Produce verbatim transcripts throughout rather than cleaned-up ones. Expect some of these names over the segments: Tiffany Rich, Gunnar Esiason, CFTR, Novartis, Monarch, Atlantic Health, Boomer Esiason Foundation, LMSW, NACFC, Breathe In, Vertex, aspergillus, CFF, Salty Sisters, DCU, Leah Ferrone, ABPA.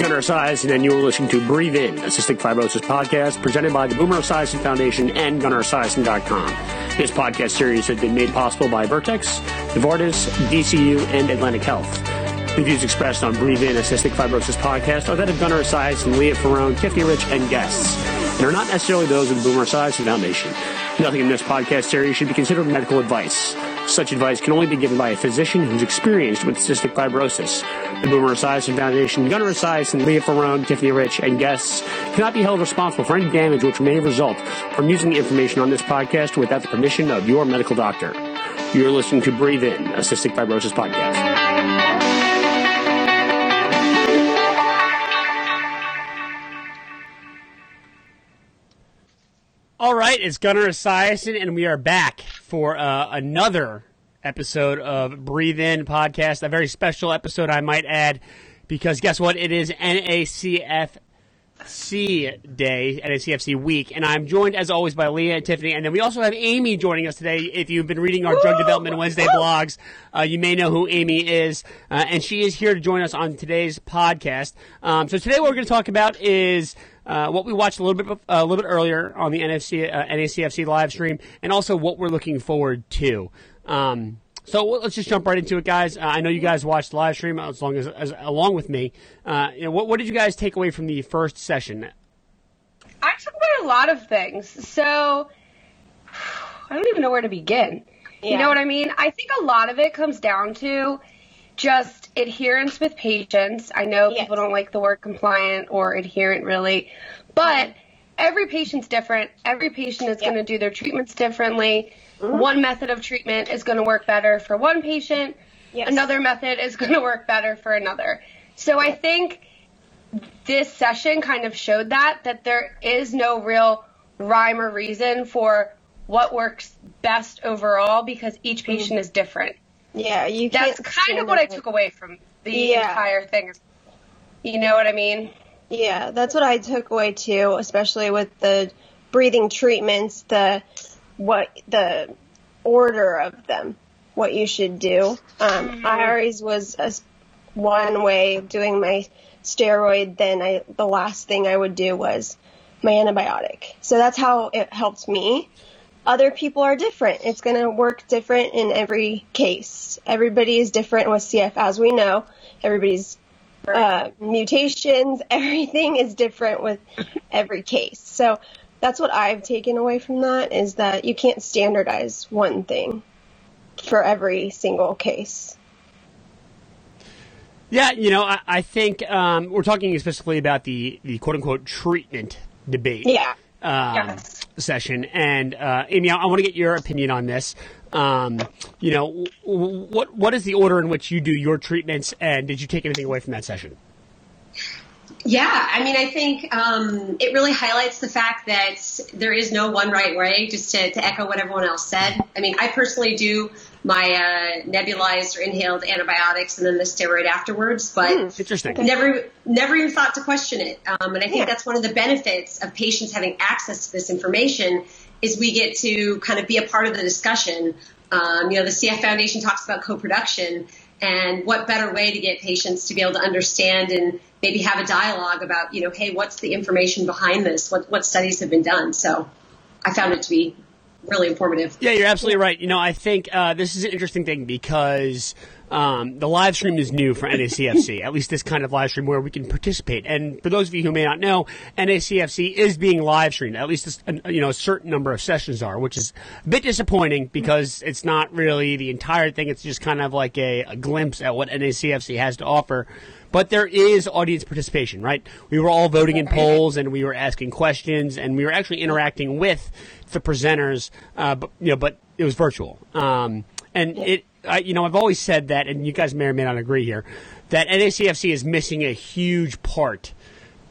Gunnar Esiason, and you are listening to Breathe In, a Cystic Fibrosis podcast presented by the Boomer Esiason Foundation and Gunnar Esiason dot com. This podcast series has been made possible by Vertex, Novartis, D C U, and Atlantic Health. The views expressed on Breathe In, a Cystic Fibrosis podcast are that of Gunnar Esiason, Leah Ferrone, Tiffany Rich, and guests, and are not necessarily those of the Boomer Esiason Foundation. Nothing in this podcast series should be considered medical advice. Such advice can only be given by a physician who's experienced with cystic fibrosis. The Boomer Esiason Foundation, Gunnar Esiason, Leah Ferrone, Tiffany Rich, and guests cannot be held responsible for any damage which may result from using the information on this podcast without the permission of your medical doctor. You're listening to Breathe In, a Cystic Fibrosis podcast. All right, it's Gunnar Esiason, and we are back for uh, another episode of Breathe In Podcast, a very special episode, I might add, because guess what? It is N A C F C Day, N A C F C Week, and I'm joined, as always, by Leah and Tiffany, and then we also have Amy joining us today. If you've been reading our Drug Development Wednesday blogs, uh, you may know who Amy is, uh, and she is here to join us on today's podcast. Um, so today what we're going to talk about is... Uh, what we watched a little bit uh, a little bit earlier on the N F C, uh, N A C F C live stream, and also what we're looking forward to. Um, so let's just jump right into it, guys. Uh, I know you guys watched the live stream as long as, as along with me. Uh, you know, what, what did you guys take away from the first session? I took away a lot of things. So I don't even know where to begin. Yeah. You know what I mean? I think a lot of it comes down to just adherence with patients. I know yes. people don't like the word compliant or adherent really, but every patient's different. Every patient is yep. going to do their treatments differently. Mm-hmm. One method of treatment is going to work better for one patient. Yes. Another method is going to work better for another. So yep. I think this session kind of showed that, that there is no real rhyme or reason for what works best overall because each patient mm-hmm. is different. Yeah, you can't. That's kind of what I took away from the yeah. entire thing. You know what I mean? Yeah, that's what I took away too, especially with the breathing treatments, the what the order of them, what you should do. Um, mm-hmm. I always was a, one way doing my steroid. Then I the last thing I would do was my antibiotic. So that's how it helped me. Other people are different. It's going to work different in every case. Everybody is different with C F, as we know. Everybody's uh, mutations, everything is different with every case. So that's what I've taken away from that, is that you can't standardize one thing for every single case. Yeah, you know, I, I think um, we're talking specifically about the, the quote-unquote treatment debate. Yeah. Um, yes. session. And, uh, Amy, I, I want to get your opinion on this. Um, you know, w- w- what, what is the order in which you do your treatments, and did you take anything away from that session? Yeah. I mean, I think, um, it really highlights the fact that there is no one right way, just to, to echo what everyone else said. I mean, I personally do my, uh, nebulized or inhaled antibiotics and then the steroid afterwards, but mm, interesting. never, never even thought to question it. Um, and I think yeah. that's one of the benefits of patients having access to this information, is we get to kind of be a part of the discussion. Um, you know, the C F Foundation talks about co-production, and what better way to get patients to be able to understand and maybe have a dialogue about, you know, hey, what's the information behind this? What what studies have been done? So I found it to be really informative. Yeah, you're absolutely right. You know, I think uh, this is an interesting thing because um, the live stream is new for N A C F C, at least this kind of live stream where we can participate. And for those of you who may not know, N A C F C is being live streamed. At least, this, you know, a certain number of sessions are, which is a bit disappointing because it's not really the entire thing. It's just kind of like a, a glimpse at what N A C F C has to offer. But there is audience participation, right? We were all voting in polls, and we were asking questions, and we were actually interacting with the presenters. Uh, but, you know, but it was virtual. Um, and it, I, you know, I've always said that, and you guys may or may not agree here, that N A C F C is missing a huge part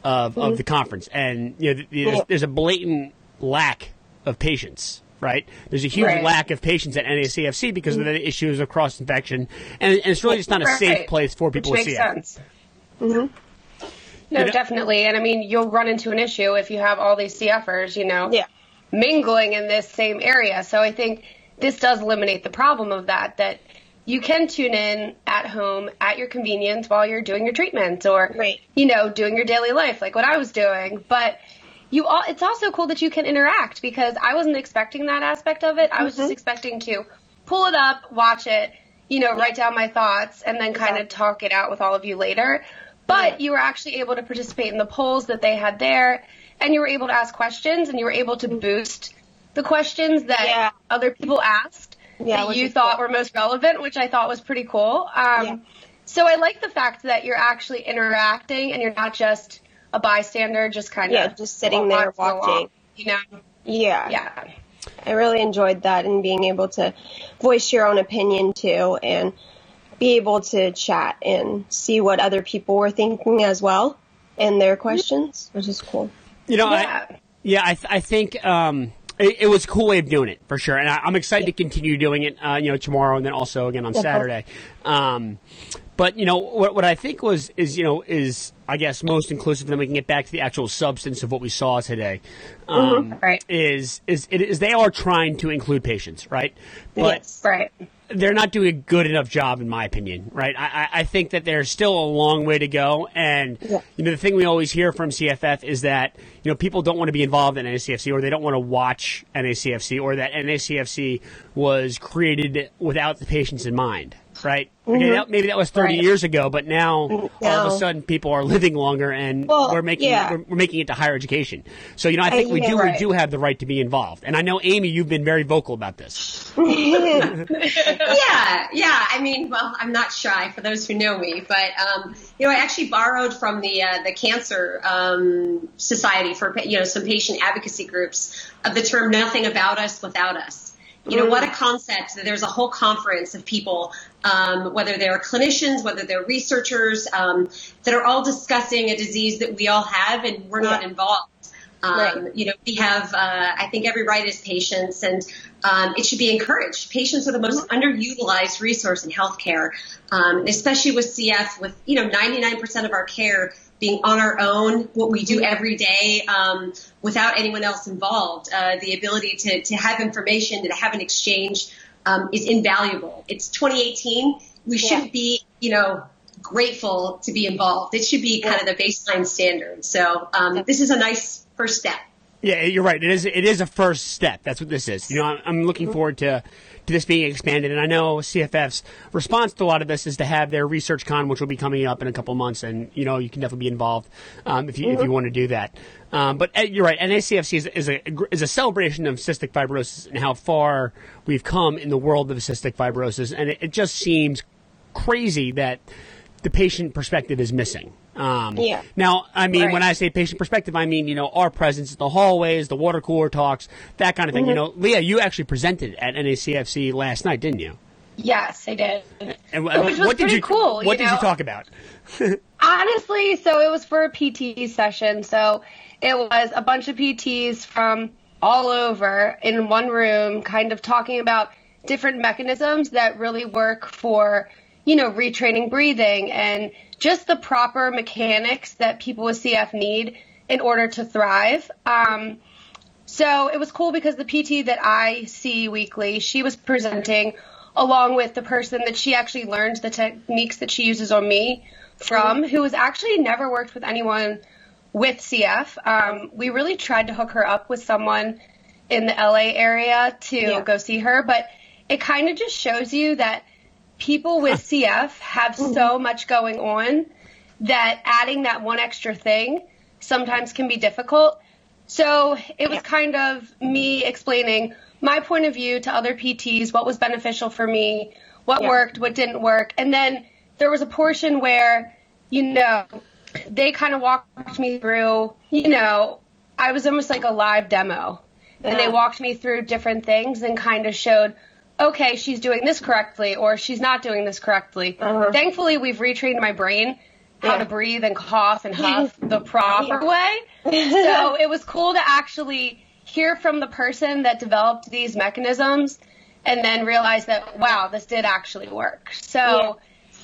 of mm-hmm. of the conference, and you know, there's, there's a blatant lack of patience. Right? There's a huge right. lack of patients at N A C F C because mm-hmm. of the issues of cross-infection. And, and it's really just not a right. safe place for people Which to see it. Makes sense. Mm-hmm. No, you know, definitely. And, I mean, you'll run into an issue if you have all these CFers, you know, yeah. mingling in this same area. So I think this does eliminate the problem of that, that you can tune in at home at your convenience while you're doing your treatment or, right. you know, doing your daily life like what I was doing. But you all, it's also cool that you can interact because I wasn't expecting that aspect of it. I was mm-hmm. just expecting to pull it up, watch it, you know, yeah. write down my thoughts and then kind yeah. of talk it out with all of you later. But yeah. you were actually able to participate in the polls that they had there and you were able to ask questions and you were able to boost the questions that yeah. other people asked yeah, that you thought cool. were most relevant, which I thought was pretty cool. Um, yeah. So I like the fact that you're actually interacting and you're not just a bystander, just kind yeah, of just sitting there watching, along, you know? Yeah. Yeah. I really enjoyed that and being able to voice your own opinion too and be able to chat and see what other people were thinking as well and their questions, which is cool. You know, yeah, I, yeah, I, th- I think um, it, it was a cool way of doing it for sure, and I, I'm excited to continue doing it. Uh, you know, tomorrow and then also again on Saturday. Um, but you know, what what I think was is you know is I guess most inclusive. Then we can get back to the actual substance of what we saw today. Um, mm-hmm. Right? Is is it is they are trying to include patients, right? But yes, right. They're not doing a good enough job, in my opinion, right? I, I think that there's still a long way to go. And, yeah. you know, the thing we always hear from C F F is that, you know, people don't want to be involved in N A C F C or they don't want to watch N A C F C or that N A C F C was created without the patients in mind, right? Mm-hmm. Okay, that, maybe that was thirty right. years ago, but now no. all of a sudden people are living longer and well, we're making yeah. we're, we're making it to higher education. So, you know, I think I, we, yeah, do, right. we do have the right to be involved. And I know, Amy, you've been very vocal about this. yeah, yeah. I mean, well, I'm not shy for those who know me, but um, you know, I actually borrowed from the uh, the Cancer um, Society for you know some patient advocacy groups of the term "nothing about us without us." You know, what a concept that there's a whole conference of people, um, whether they're clinicians, whether they're researchers, um, that are all discussing a disease that we all have and we're yeah. not involved. Um, right. You know, we have, uh, I think every right is patients, and um, it should be encouraged. Patients are the most underutilized resource in healthcare, um, especially with C F, with, you know, ninety-nine percent of our care being on our own, what we do every day um, without anyone else involved. Uh, the ability to, to have information, to have an exchange um, is invaluable. It's twenty eighteen. We yeah. shouldn't be, you know, grateful to be involved. It should be kind yeah. of the baseline standard. So um, this is a nice first step. Yeah, you're right. It is it is a first step. That's what this is. You know, I'm, I'm looking forward to, to this being expanded. And I know C F F's response to a lot of this is to have their research con, which will be coming up in a couple of months. And, you know, you can definitely be involved um, if you if you want to do that. Um, but uh, you're right. N A C F C is, is, a, is a celebration of cystic fibrosis and how far we've come in the world of cystic fibrosis. And it, it just seems crazy that the patient perspective is missing. Um, yeah. Now, I mean, right. when I say patient perspective, I mean, you know, our presence in the hallways, the water cooler talks, that kind of thing. Mm-hmm. You know, Leah, you actually presented at N A C F C last night, didn't you? Yes, I did. And what, Which was what pretty did you, cool. What you did know? you talk about? Honestly, so it was for a P T session. So it was a bunch of P Ts from all over in one room, kind of talking about different mechanisms that really work for, you know, retraining breathing and just the proper mechanics that people with C F need in order to thrive. Um, so it was cool because the P T that I see weekly, she was presenting along with the person that she actually learned the techniques that she uses on me from, who has actually never worked with anyone with C F. Um, we really tried to hook her up with someone in the L A area to yeah. go see her, but it kind of just shows you that people with C F have so much going on that adding that one extra thing sometimes can be difficult. So it was kind of me explaining my point of view to other P Ts, what was beneficial for me, what yeah. worked, what didn't work. And then there was a portion where, you know, they kind of walked me through, you know, I was almost like a live demo. Yeah. And they walked me through different things and kind of showed, okay, she's doing this correctly, or she's not doing this correctly. Uh-huh. Thankfully, we've retrained my brain how yeah. to breathe and cough and huff the proper way. So it was cool to actually hear from the person that developed these mechanisms and then realize that, wow, this did actually work. So yeah.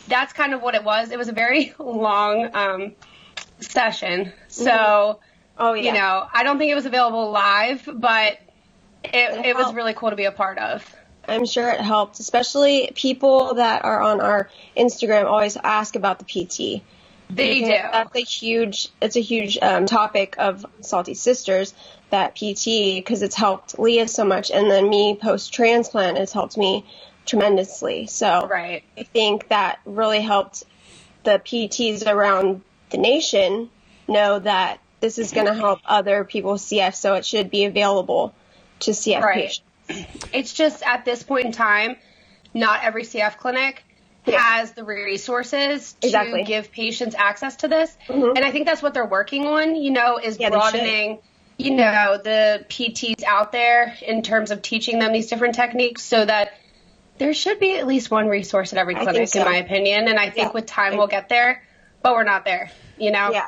that's kind of what it was. It was a very long um, session. So, oh, yeah. you know, I don't think it was available live, but it, it was really cool to be a part of. I'm sure it helped, especially people that are on our Instagram always ask about the P T. They do. That's a huge, it's a huge um, topic of Salty Sisters, that P T, because it's helped Leah so much. And then me post-transplant, it's helped me tremendously. So right. I think that really helped the P Ts around the nation know that this is going to help other people with C F, so it should be available to C F right. patients. It's just at this point in time, not every C F clinic yeah. has the resources to exactly. give patients access to this. Mm-hmm. And I think that's what they're working on, you know, is yeah, broadening, you know, the P Ts out there in terms of teaching them these different techniques, so that there should be at least one resource at every clinic, so. in my opinion. And I think yeah. with time we'll get there, but we're not there, you know? Yeah.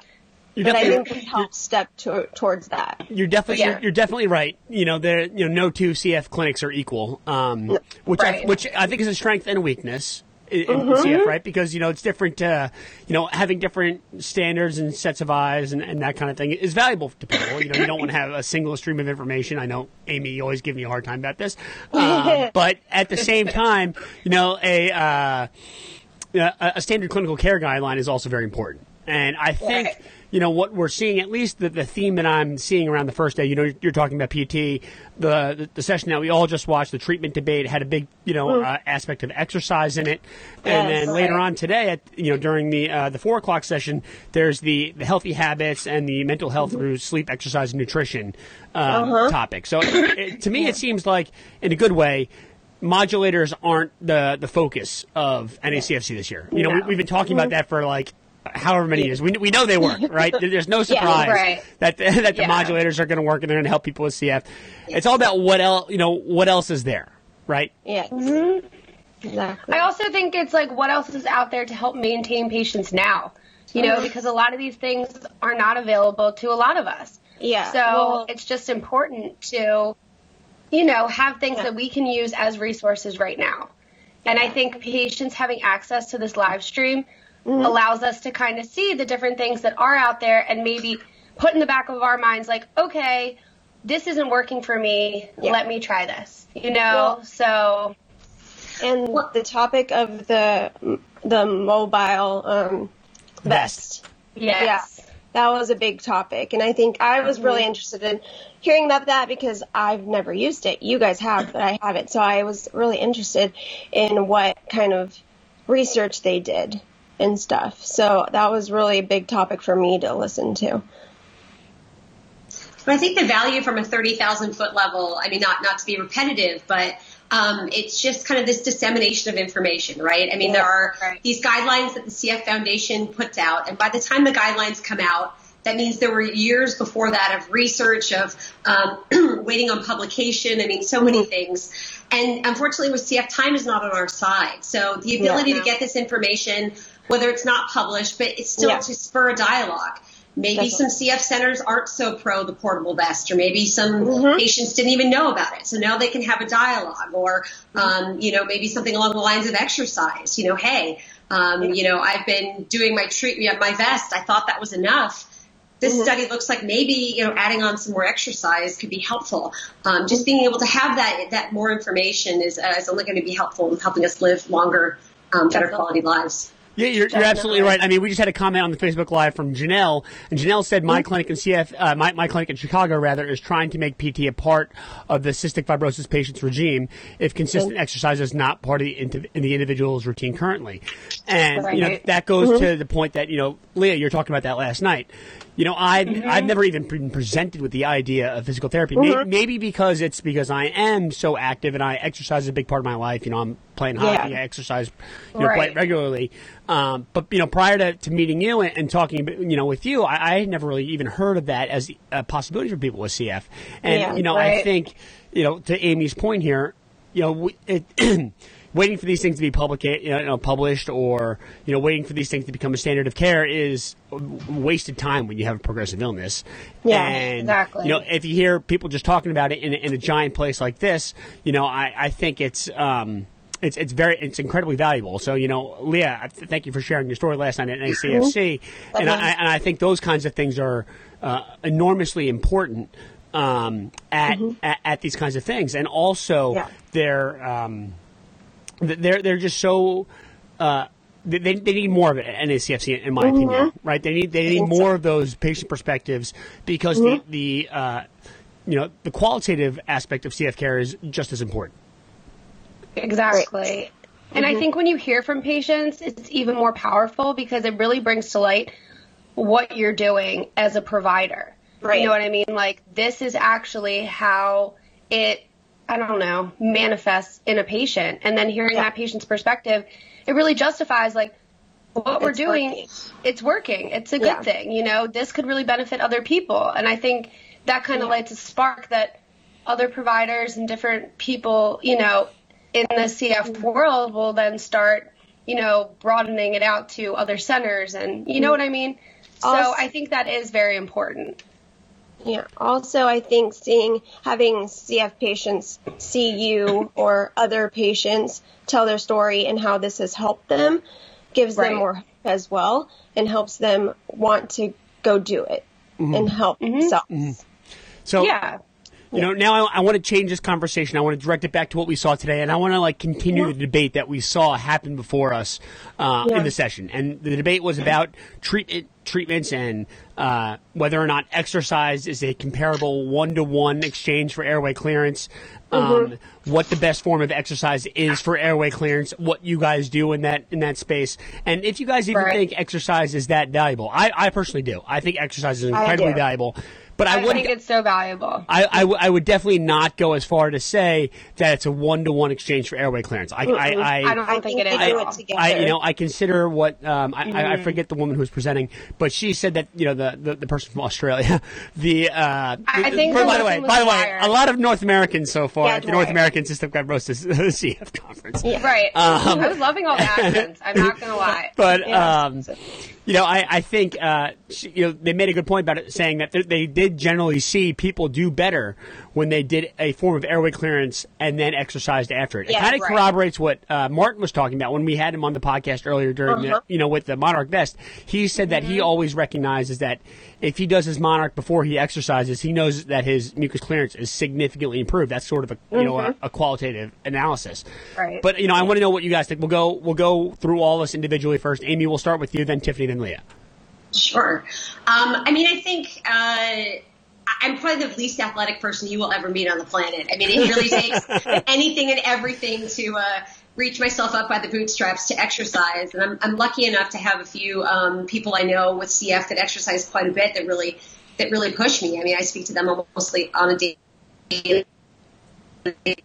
But I think we help step to, towards that. You're definitely yeah. you're, you're definitely right. You know, there you know no two C F clinics are equal, um, which right. I, which I think is a strength and a weakness in, mm-hmm. in C F, right? Because you know it's different. Uh, you know, having different standards and sets of eyes and, and that kind of thing is valuable to people. You know, you don't want to have a single stream of information. I know Amy, you always give me a hard time about this, um, but at the same time, you know, a uh, a standard clinical care guideline is also very important, and I think. Right. You know, what we're seeing, at least the, the theme that I'm seeing around the first day, you know, you're, you're talking about P T, the the session that we all just watched, the treatment debate had a big, you know, mm. uh, aspect of exercise in it. And yes, then later right. on today, at, you know, during the uh, the four o'clock session, there's the, the healthy habits and the mental health mm-hmm. through sleep, exercise, and nutrition um, uh-huh. topic. So it, it, to me, yeah. it seems like, in a good way, modulators aren't the, the focus of N A C F C this year. You know, no. we, we've been talking mm-hmm. about that for like, however many years. We we know they work, right? There's no surprise yeah, right. that the, that the yeah. modulators are going to work and they're going to help people with C F. It's all about what else, you know, what else is there, right? Yeah. Mm-hmm. Exactly. I also think it's like what else is out there to help maintain patients now, you know, because a lot of these things are not available to a lot of us. Yeah. So well, it's just important to, you know, have things yeah. that we can use as resources right now. And I think patients having access to this live stream Mm-hmm. allows us to kind of see the different things that are out there and maybe put in the back of our minds like, okay, this isn't working for me. Yeah. Let me try this, you know? Yeah. So. And well, the topic of the the mobile um, vest. Yes. Yeah. That was a big topic. And I think I was really interested in hearing about that because I've never used it. You guys have, but I haven't. So I was really interested in what kind of research they did and stuff. So that was really a big topic for me to listen to. But I think the value from a thirty thousand foot level, I mean, not, not to be repetitive, but um, it's just kind of this dissemination of information, right? I mean, yeah, there are right. these guidelines that the C F Foundation puts out, and by the time the guidelines come out, that means there were years before that of research, of um, waiting on publication. I mean, so many things. And unfortunately with C F, time is not on our side. So the ability yeah. to get this information, whether it's not published, but it's still yeah. to spur a dialogue. Maybe Definitely. Some C F centers aren't so pro the portable vest, or maybe some mm-hmm. patients didn't even know about it. So now they can have a dialogue, or, mm-hmm. um, you know, maybe something along the lines of exercise. You know, hey, um, yeah. you know, I've been doing my treatment, my vest. I thought that was enough. This mm-hmm. study looks like maybe, you know, adding on some more exercise could be helpful. Um, just being able to have that that more information is, uh, is only going to be helpful in helping us live longer, um, better quality lives. Yeah, you're, you're absolutely right. I mean, we just had a comment on the Facebook Live from Janelle, and Janelle said, "My clinic in C F, uh, my my clinic in Chicago, rather, is trying to make P T a part of the cystic fibrosis patient's regime if consistent mm-hmm. exercise is not part of the, in the individual's routine currently." And right. you know that goes mm-hmm. to the point that you know, Leah, you were talking about that last night. You know, I've mm-hmm. I've never even been presented with the idea of physical therapy. Mm-hmm. Maybe because it's because I am so active and I exercise is a big part of my life. You know, I'm playing hockey, yeah. I exercise you know, right. quite regularly. Um, but, you know, prior to, to meeting you and, and talking, you know, with you, I, I had never really even heard of that as a possibility for people with C F. And, yeah, you know, right. I think, you know, to Amy's point here, you know, we, it, waiting for these things to be public, you know, published or, you know, waiting for these things to become a standard of care is wasted time when you have a progressive illness. Yeah, and, exactly. you know, if you hear people just talking about it in, in a giant place like this, you know, I, I think it's um, – It's it's very it's incredibly valuable. So, you know, Leah, thank you for sharing your story last night at N A C F C. Mm-hmm. And, I, and I think those kinds of things are uh, enormously important. um, at, mm-hmm. at at these kinds of things, and also yeah. they're um, they're they're just so uh, they they need more of it at N A C F C, in my mm-hmm. opinion, right? They need they need more so. of those patient perspectives, because mm-hmm. the the uh, you know the qualitative aspect of C F care is just as important. Exactly. And mm-hmm. I think when you hear from patients, it's even more powerful because it really brings to light what you're doing as a provider. Right. You know what I mean? Like, this is actually how it, I don't know, manifests in a patient. And then hearing yeah. that patient's perspective, it really justifies, like, what we're it's doing, working. it's working. It's a yeah. good thing. You know, this could really benefit other people. And I think that kind of yeah. lights a spark that other providers and different people, you know, in the C F world will then start, you know, broadening it out to other centers, and you know what I mean? So also, I think that is very important. Yeah. Also, I think seeing, having C F patients see you or other patients tell their story and how this has helped them gives right. them more hope as well, and helps them want to go do it mm-hmm. and help mm-hmm. themselves. Mm-hmm. So, yeah. You know, now I, I want to change this conversation. I want to direct it back to what we saw today, and I want to, like, continue yeah. the debate that we saw happen before us uh, yeah. in the session. And the debate was about treatment, treatments and uh, whether or not exercise is a comparable one-to-one exchange for airway clearance, um, mm-hmm. what the best form of exercise is for airway clearance, what you guys do in that in that space, and if you guys even right. think exercise is that valuable. I, I personally do. I think exercise is incredibly valuable. But I, I wouldn't, think it's so valuable. I, I, w- I would definitely not go as far to say that it's a one-to-one exchange for airway clearance. I, I, I, I don't I think it is. I, I, I, you know, I consider what um, I, mm-hmm. I, I forget the woman who was presenting, but she said that, you know, the, the, the person from Australia, the. Uh, I the, think. The by the way, by the way, a lot of North Americans so far yeah, at the North American Cystic Fibrosis C F conference. Yeah. Right. Um, I was loving all the accents. I'm not gonna lie. But yeah. um, you know, I I think uh, she, you know, they made a good point about it, saying that they did. generally see people do better when they did a form of airway clearance and then exercised after it. Yeah, it kind of right. corroborates what uh, Martin was talking about when we had him on the podcast earlier during uh-huh. the, you know, with the Monarch vest. He said mm-hmm. that he always recognizes that if he does his Monarch before he exercises, he knows that his mucus clearance is significantly improved. That's sort of a mm-hmm. you know a, a qualitative analysis. Right. But you know, I want to know what you guys think. We'll go we'll go through all this individually first. Amy, we'll start with you, then Tiffany, then Leah. Sure. Um, I mean, I think uh, I'm probably the least athletic person you will ever meet on the planet. I mean, it really takes anything and everything to uh, reach myself up by the bootstraps to exercise. And I'm, I'm lucky enough to have a few um, people I know with C F that exercise quite a bit that really that really push me. I mean, I speak to them mostly on a daily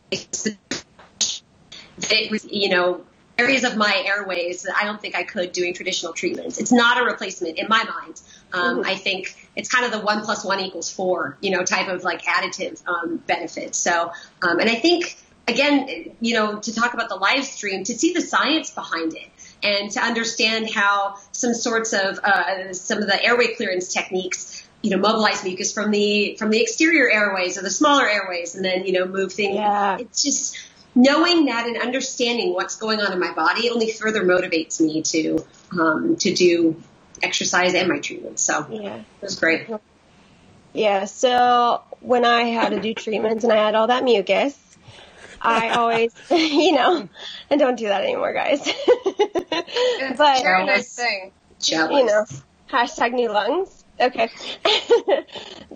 basis. That, you know, areas of my airways that I don't think I could doing traditional treatments. It's not a replacement in my mind. Um, I think it's kind of the one plus one equals four, you know, type of like additive um, benefit. So, um, and I think, again, you know, to talk about the live stream, to see the science behind it and to understand how some sorts of uh, some of the airway clearance techniques, you know, mobilize mucus from the from the exterior airways or the smaller airways, and then, you know, move things. Yeah. It's just... knowing that and understanding what's going on in my body only further motivates me to um, to do exercise and my treatment. So yeah. it was great. Yeah. So when I had to do treatments and I had all that mucus, I always, you know, and don't do that anymore, guys. It's but a very nice thing. Jealous. You know, hashtag new lungs. Okay.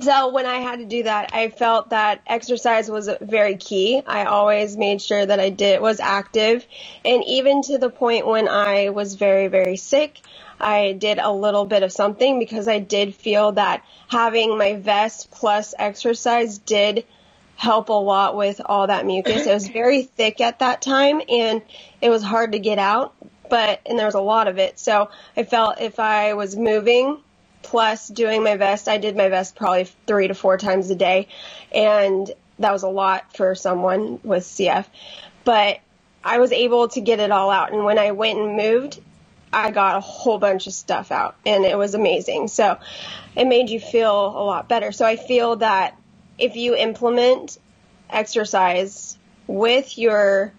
So when I had to do that, I felt that exercise was very key. I always made sure that I did was active. And even to the point when I was very, very sick, I did a little bit of something because I did feel that having my vest plus exercise did help a lot with all that mucus. It was very thick at that time, and it was hard to get out, but and there was a lot of it. So I felt if I was moving – plus doing my vest, I did my vest probably three to four times a day, and that was a lot for someone with C F, but I was able to get it all out, and when I went and moved, I got a whole bunch of stuff out, and it was amazing. So it made you feel a lot better. So I feel that if you implement exercise with your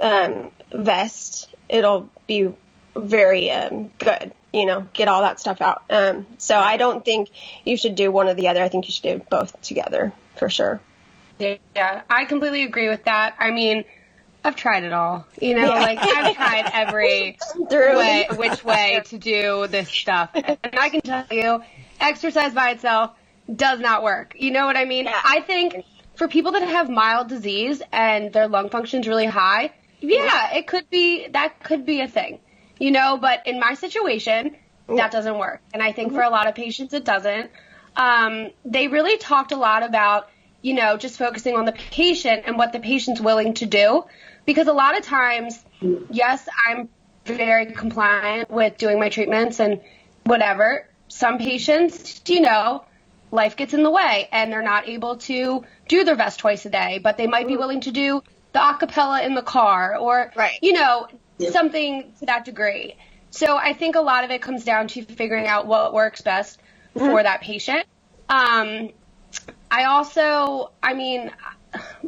um, vest, it'll be very um, good, you know, get all that stuff out. Um, so I don't think you should do one or the other. I think you should do both together for sure. Yeah, I completely agree with that. I mean, I've tried it all, you know, yeah. like I've tried every way, which way to do this stuff. And I can tell you, exercise by itself does not work. You know what I mean? Yeah. I think for people that have mild disease and their lung function's really high, yeah, it could be, that could be a thing, you know, but in my situation, that doesn't work. And I think for a lot of patients, it doesn't. Um, they really talked a lot about, you know, just focusing on the patient and what the patient's willing to do. Because a lot of times, yes, I'm very compliant with doing my treatments and whatever. Some patients, you know, life gets in the way and they're not able to do their vest twice a day, but they might be willing to do the acapella in the car or, right. you know, yep. something to that degree. So I think a lot of it comes down to figuring out what works best mm-hmm. for that patient. Um, I also, I mean,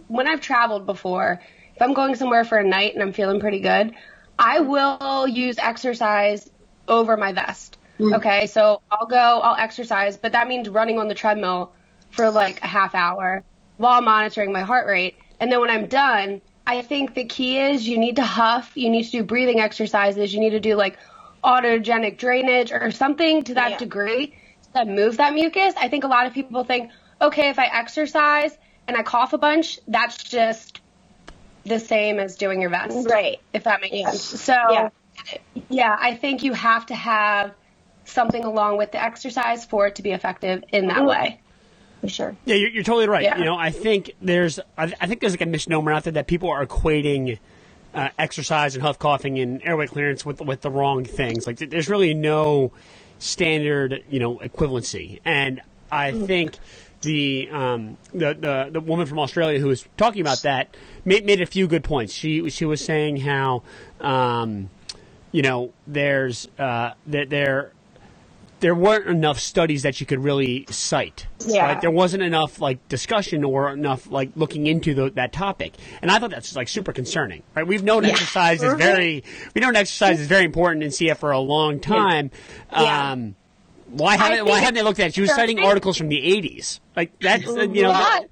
when I've traveled before, if I'm going somewhere for a night and I'm feeling pretty good, I will use exercise over my vest. Mm-hmm. Okay, so I'll go, I'll exercise, but that means running on the treadmill for like a half hour while monitoring my heart rate. And then when I'm done, I think the key is you need to huff, you need to do breathing exercises, you need to do like autogenic drainage or something to that yeah. degree that move that mucus. I think a lot of people think, okay, if I exercise and I cough a bunch, that's just the same as doing your vest. Right. If that makes yeah. sense. So yeah. yeah, I think you have to have something along with the exercise for it to be effective in that way. For sure. Yeah, you're, you're totally right. Yeah. You know, I think there's, I, th- I think there's like a misnomer out there that people are equating uh, exercise and huff coughing and airway clearance with with the wrong things. Like, th- there's really no standard, you know, equivalency. And I mm. think the um the, the the woman from Australia who was talking about that made made a few good points. She she was saying how, um, you know, there's uh that there. there weren't enough studies that you could really cite. Yeah. Right? There wasn't enough like discussion or enough like looking into the, that topic. And I thought that's like super concerning, right? We've known yeah. exercise is very, we know exercise is very important in C F for a long time. Yeah. Um, why haven't, why haven't they looked at it? She was citing articles from the eighties. Like that's, you know, that,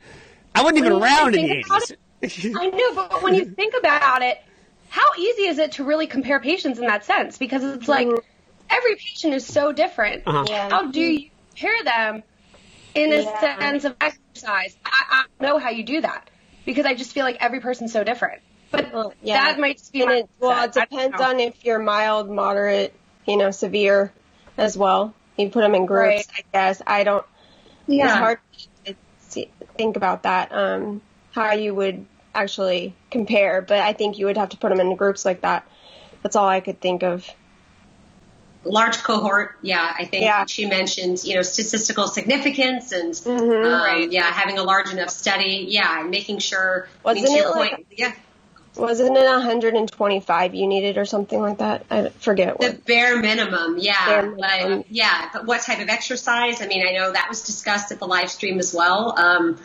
I wasn't even around in the eighties. It, I know, but when you think about it, how easy is it to really compare patients in that sense? Because it's like, every patient is so different. Uh-huh. Yeah. How do you compare them in a yeah. sense of exercise? I, I don't know how you do that because I just feel like every person's so different. But well, yeah. that might just be an it, well, it depends on if you're mild, moderate, you know, severe as well. You put them in groups, right. I guess. I don't yeah. – it's hard to see, think about that, um, how you would actually compare. But I think you would have to put them in groups like that. That's all I could think of. Large cohort, yeah, I think yeah. she mentioned, you know, statistical significance and, mm-hmm, um, right. yeah, having a large enough study, yeah, and making sure, wasn't to your like, point, yeah. Wasn't it one hundred twenty-five you needed or something like that? I forget. The what. bare minimum, yeah. Bare minimum. Like, yeah, but what type of exercise? I mean, I know that was discussed at the live stream as well. Um,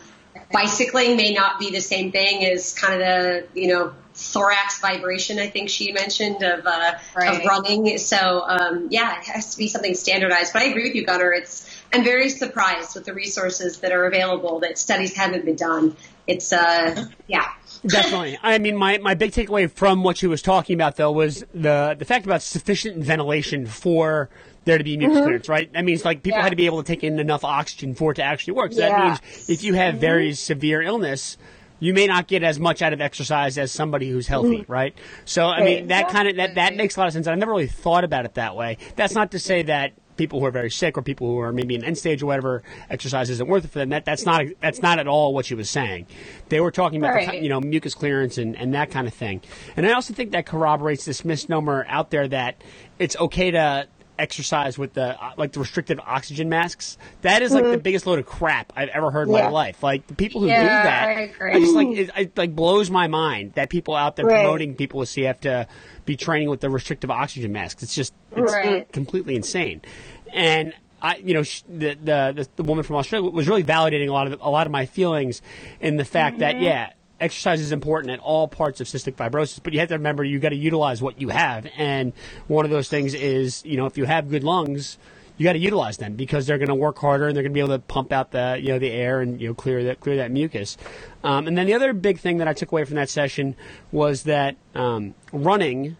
bicycling may not be the same thing as kind of the, you know, thorax vibration, I think she mentioned, of uh, right. of running. So, um, yeah, it has to be something standardized. But I agree with you, Gunnar. It's I'm very surprised with the resources that are available, that studies haven't been done. It's, uh, yeah. Definitely. I mean, my, my big takeaway from what she was talking about, though, was the, the fact about sufficient ventilation for there to be mucus mm-hmm. clearance, right? That means, like, people yeah. had to be able to take in enough oxygen for it to actually work. So yeah. that means if you have very mm-hmm. severe illness, you may not get as much out of exercise as somebody who's healthy, right? So, I mean, that kind of that, that makes a lot of sense. I never really thought about it that way. That's not to say that people who are very sick or people who are maybe in end stage or whatever, exercise isn't worth it for them. That that's not that's not at all what she was saying. They were talking about right. the, you know, mucus clearance and, and that kind of thing. And I also think that corroborates this misnomer out there that it's okay to exercise with the like the restrictive oxygen masks. That is like mm-hmm. the biggest load of crap I've ever heard in yeah. my life. Like the people who yeah, do that, I, agree. I just like it, it like blows my mind that people out there right. promoting people with C F to be training with the restrictive oxygen masks. It's just it's right. completely insane. And I, you know, the, the the woman from Australia was really validating a lot of a lot of my feelings in the fact mm-hmm. that yeah. exercise is important at all parts of cystic fibrosis, but you have to remember you got to utilize what you have. And one of those things is, you know, if you have good lungs, you got to utilize them because they're going to work harder and they're going to be able to pump out the, you know, the air and, you know, clear that clear that mucus. Um, and then the other big thing that I took away from that session was that um, running,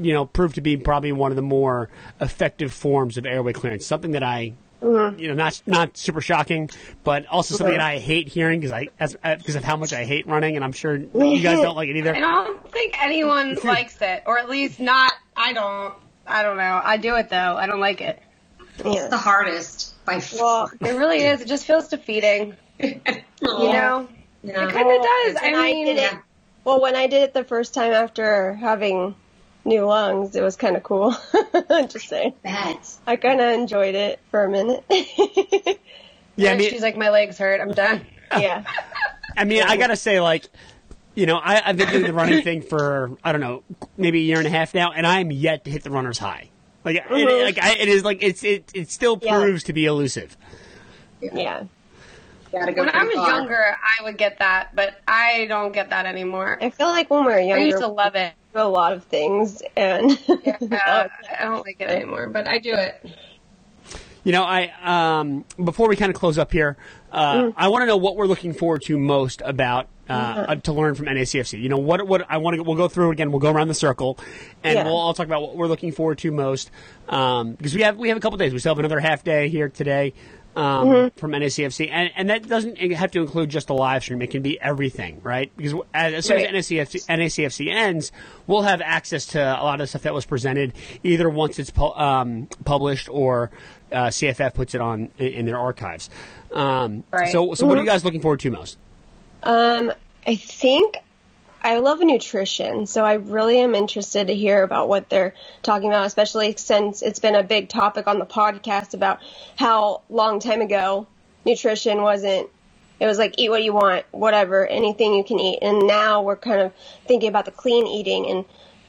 you know, proved to be probably one of the more effective forms of airway clearance. Something that I, mm-hmm. you know, not not super shocking, but also something that I hate hearing because I because of how much I hate running, and I'm sure you guys don't like it either. I don't think anyone likes it, or at least not. I don't. I don't know. I do it though. I don't like it. It's the hardest by far. Well, it really is. It just feels defeating. you know? Yeah. It kind of well, does. I mean, I did it, well, when I did it the first time after having new lungs, it was kind of cool. Just saying. That's... I kind of enjoyed it for a minute. yeah, I mean, she's like, my legs hurt. I'm done. Yeah. I mean, I got to say, like, you know, I, I've been doing the running thing for, I don't know, maybe a year and a half now, and I'm yet to hit the runner's high. Like, mm-hmm. it, like I, it is like it's it it still proves yeah. to be elusive. Yeah. Gotta go when I was far. younger, I would get that, but I don't get that anymore. I feel like when we were younger, I used to love it. We do a lot of things, and yeah, uh, I don't like it anymore, but I do it. You know, I um, before we kind of close up here, uh, mm. I want to know what we're looking forward to most about. Uh, to learn from N A C F C. You know, what What I want to, we'll go through again, we'll go around the circle, and yeah. we'll all talk about what we're looking forward to most, um, because we have we have a couple days. We still have another half day here today um, mm-hmm. from N A C F C, and, and that doesn't have to include just the live stream. It can be everything, right? Because as, as soon right. as N A C F C, N A C F C ends, we'll have access to a lot of the stuff that was presented, either once it's pu- um, published or uh, C F F puts it on in, in their archives. Um, right. So, so mm-hmm. what are you guys looking forward to most? Um, I think I love nutrition, so I really am interested to hear about what they're talking about, especially since it's been a big topic on the podcast about how long time ago nutrition wasn't, it was like eat what you want, whatever, anything you can eat. And now we're kind of thinking about the clean eating and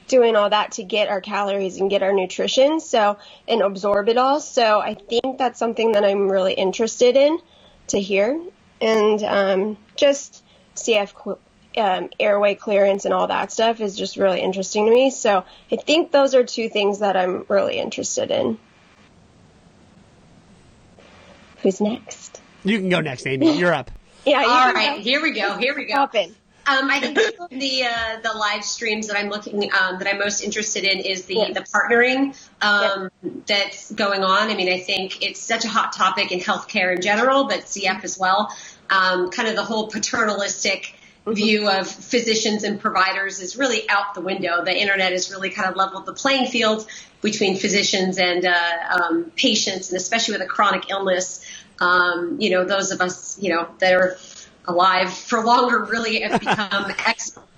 doing all that to get our calories and get our nutrition, so, and absorb it all. So I think that's something that I'm really interested in to hear. And, um, just C F, um, airway clearance and all that stuff is just really interesting to me. So I think those are two things that I'm really interested in. Who's next? You can go next, Amy. You're up. yeah. You all right. Go. Here we go. Here we go. Open. Um, I think the uh, the live streams that I'm looking um, that I'm most interested in is the yes. the partnering um, yes. that's going on. I mean, I think it's such a hot topic in healthcare in general, but C F as well. Um, kind of the whole paternalistic mm-hmm. view of physicians and providers is really out the window. The internet has really kind of leveled the playing field between physicians and uh, um, patients, and especially with a chronic illness. Um, you know, those of us you know that are alive for longer really have become experts.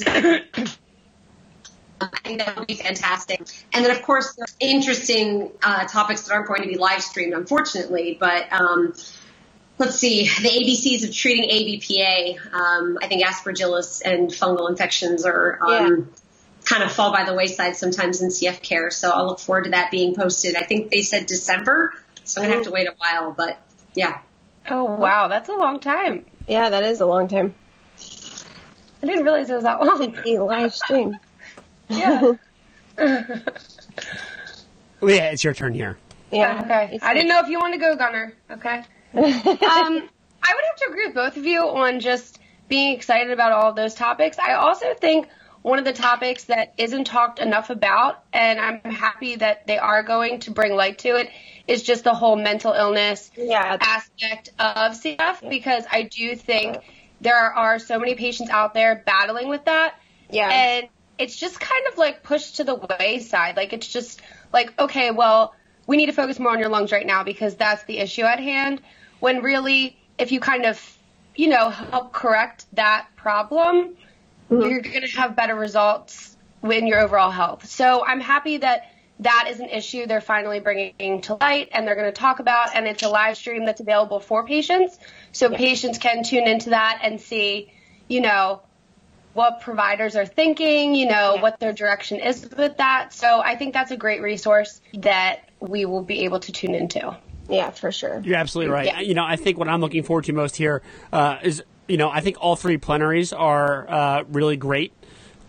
I think that would be fantastic. And then, of course, there are interesting uh, topics that aren't going to be live streamed, unfortunately. But um, let's see, the A B Cs of treating A B P A. Um, I think aspergillus and fungal infections are um, yeah. kind of fall by the wayside sometimes in C F care. So I'll look forward to that being posted. I think they said December, so I'm going to have to wait a while. But, yeah. Oh, wow. That's a long time. Yeah, that is a long time. I didn't realize it was that long. A live stream. Yeah. Leah, it's your turn here. Yeah. Okay. I didn't know if you wanted to go, Gunnar. Okay. um, I would have to agree with both of you on just being excited about all of those topics. I also think one of the topics that isn't talked enough about, and I'm happy that they are going to bring light to it, is just the whole mental illness yeah. aspect of C F, because I do think there are so many patients out there battling with that. Yeah. And it's just kind of like pushed to the wayside. Like, it's just like, okay, well, we need to focus more on your lungs right now because that's the issue at hand. When really, if you kind of, you know, help correct that problem, mm-hmm. you're going to have better results in your overall health. So I'm happy that that is an issue they're finally bringing to light and they're going to talk about, and it's a live stream that's available for patients. So yeah. patients can tune into that and see, you know, what providers are thinking, you know, yeah. what their direction is with that. So I think that's a great resource that we will be able to tune into. Yeah, for sure. You're absolutely right. Yeah. You know, I think what I'm looking forward to most here uh, is you know, I think all three plenaries are uh, really great.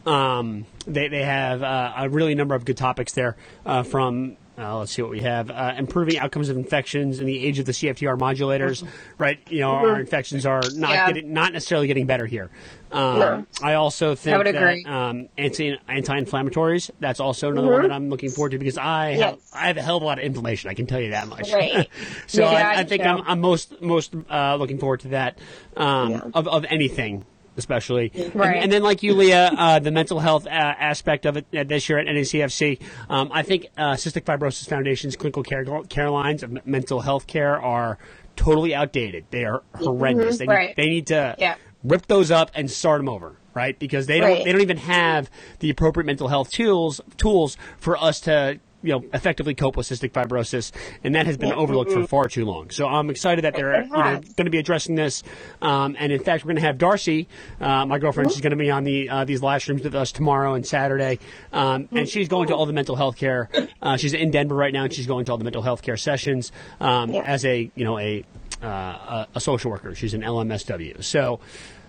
Um, they they have uh, a really number of good topics there uh, from, uh, let's see what we have, uh, improving outcomes of infections and the age of the C F T R modulators, right? You know, mm-hmm. our infections are not yeah. getting, not necessarily getting better here. Um, no. I also think I would agree. that um, anti, anti-inflammatories, that's also another mm-hmm. one that I'm looking forward to because I, yes. have, I have a hell of a lot of inflammation, I can tell you that much. Right. so yeah, I, I think I'm, I'm most most uh, looking forward to that um, yeah. of, of anything. Especially, right. and, and then like you, Leah, uh, the mental health uh, aspect of it uh, this year at N A C F C, um, I think uh, Cystic Fibrosis Foundation's clinical care, care lines of mental health care are totally outdated. They are horrendous. Mm-hmm. They, right. they need to yeah. rip those up and start them over, right? Because they don't right. they don't even have the appropriate mental health tools tools for us to, you know, effectively cope with cystic fibrosis, and that has been mm-hmm. overlooked for far too long. So I'm excited that they're you know, going to be addressing this. Um, and in fact, we're going to have Darcy, uh, my girlfriend, mm-hmm. she's going to be on the uh, these live streams with us tomorrow and Saturday. Um, mm-hmm. And she's going to all the mental health care. Uh, she's in Denver right now, and she's going to all the mental health care sessions um, yeah. as a you know a uh, a social worker. She's an L M S W. So.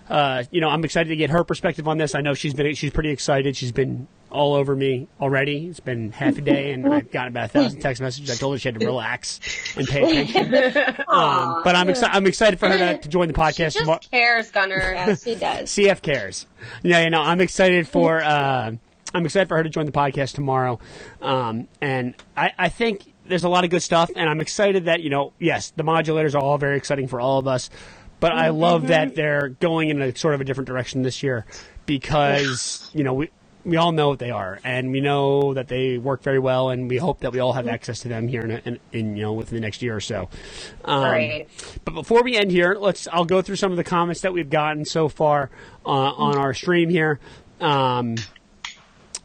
Uh, you know, I'm excited to get her perspective on this. I know she's been she's pretty excited. She's been all over me already. It's been half a day, and I've gotten about a thousand text messages. I told her she had to relax and pay attention. um, but I'm exci- I'm excited for her to, to join the podcast. She just cares, Gunnar, as she does. C F cares. Yeah, you know, I'm excited for uh, I'm excited for her to join the podcast tomorrow, um, and I, I think there's a lot of good stuff. And I'm excited that you know, yes, the modulators are all very exciting for all of us. But I love mm-hmm. that they're going in a sort of a different direction this year because, you know, we we all know what they are. And we know that they work very well, and we hope that we all have access to them here in, in, in you know, within the next year or so. Um, right. But before we end here, let's I'll go through some of the comments that we've gotten so far uh, on our stream here. Um,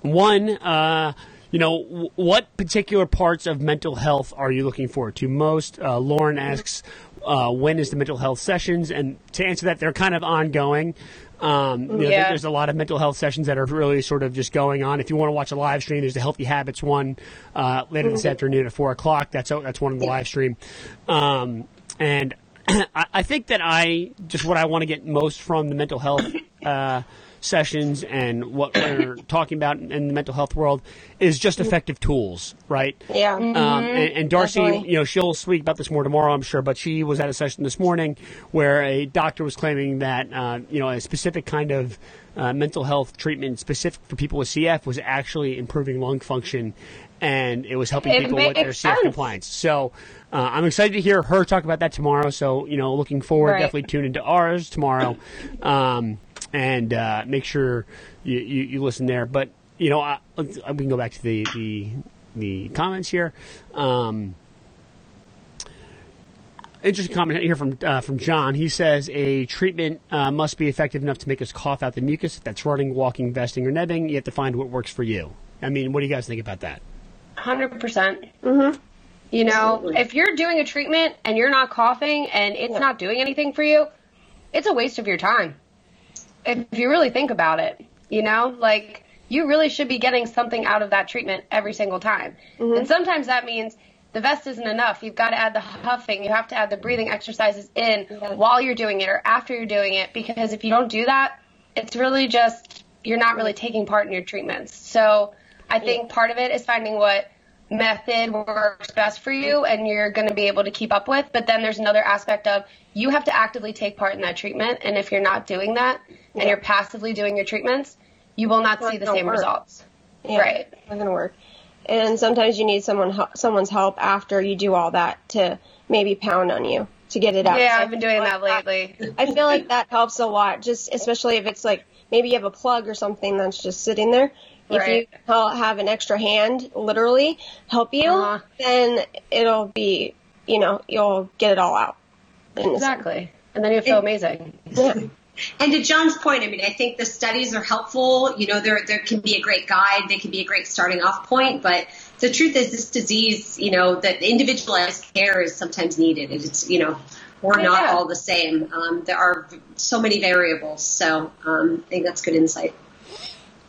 one, uh, you know, w- what particular parts of mental health are you looking forward to most? Uh, Lauren asks, Uh, when is the mental health sessions? And to answer that, they're kind of ongoing. Um, you know, yeah. There's a lot of mental health sessions that are really sort of just going on. If you want to watch a live stream, there's the Healthy Habits one uh, later mm-hmm. this afternoon at four o'clock. That's that's one of the yeah. live stream. Um, and I, I think that I just what I want to get most from the mental health uh, sessions and what we're talking about in, in the mental health world is just effective tools, right? Yeah. Mm-hmm. Um, and, and Darcy, Definitely. you know, she'll speak about this more tomorrow, I'm sure, but she was at a session this morning where a doctor was claiming that, uh, you know, a specific kind of uh, mental health treatment specific for people with C F was actually improving lung function, and it was helping it people with their sense. C F compliance. So uh, I'm excited to hear her talk about that tomorrow. So, you know, looking forward, right. definitely tune into ours tomorrow. Um, And uh, make sure you, you, you listen there. But, you know, I, we can go back to the, the, the comments here. Um, interesting comment here from uh, from John. He says, a treatment uh, must be effective enough to make us cough out the mucus. If that's running, walking, vesting, or nebbing, you have to find what works for you. I mean, what do you guys think about that? one hundred percent. Mm-hmm. You know, Absolutely. if you're doing a treatment and you're not coughing and it's yeah. not doing anything for you, it's a waste of your time. If you really think about it, you know, like you really should be getting something out of that treatment every single time. Mm-hmm. And sometimes that means the vest isn't enough. You've got to add the huffing. You have to add the breathing exercises in yeah. while you're doing it or after you're doing it, because if you don't do that, it's really just you're not really taking part in your treatments. So I think part of it is finding what method works best for you and you're going to be able to keep up with. But then there's another aspect of you have to actively take part in that treatment. And if you're not doing that yeah. and you're passively doing your treatments, you will not see the same work. results. Yeah, right. It's not going to work. And sometimes you need someone, someone's help after you do all that to maybe pound on you to get it out. Yeah, I've been doing that lately. I feel like that helps a lot, just especially if it's like maybe you have a plug or something that's just sitting there. If right. you have an extra hand, literally, help you, uh-huh. then it'll be, you know, you'll get it all out. Exactly. And then you'll feel and, amazing. Yeah. And to John's point, I mean, I think the studies are helpful. You know, they're, they can be a great guide. They can be a great starting off point. But the truth is this disease, you know, that individualized care is sometimes needed. It's, you know, we're yeah. not all the same. Um, there are so many variables. So um, I think that's good insight.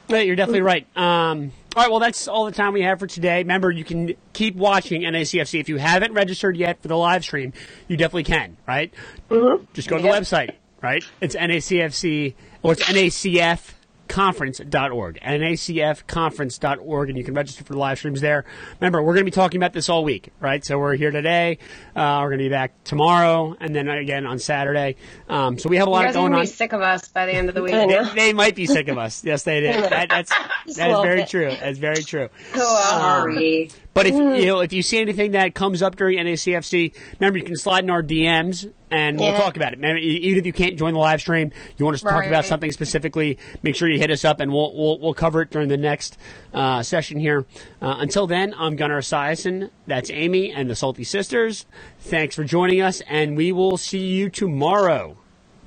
Yeah, you're definitely right. Um, all right, well, that's all the time we have for today. Remember, you can keep watching N A C F C. If you haven't registered yet for the live stream, you definitely can, right? Mm-hmm. Just go to the yeah. website. right? It's N A C F C, or it's N A C F conference dot org, N A C F conference dot org, and you can register for the live streams there. Remember, we're going to be talking about this all week, right? So we're here today, uh, we're going to be back tomorrow, and then again on Saturday. Um, so we have a lot you guys going are gonna on. Be sick of us by the end of the week. they, they might be sick of us. Yes, they do. That, that's that is very bit. true. That's very true. Sorry. Um, but if you know, if you see anything that comes up during N A C F C, remember you can slide in our D Ms and yeah. we'll talk about it. Remember, even if you can't join the live stream, you want us to right. talk about something specifically, make sure you hit us up and we'll we'll, we'll cover it during the next uh, session here. Uh, until then, I'm Gunnar Esiason. That's Amy and the Salty Sisters. Thanks for joining us, and we will see you tomorrow.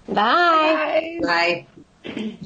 Bye. Bye. Bye.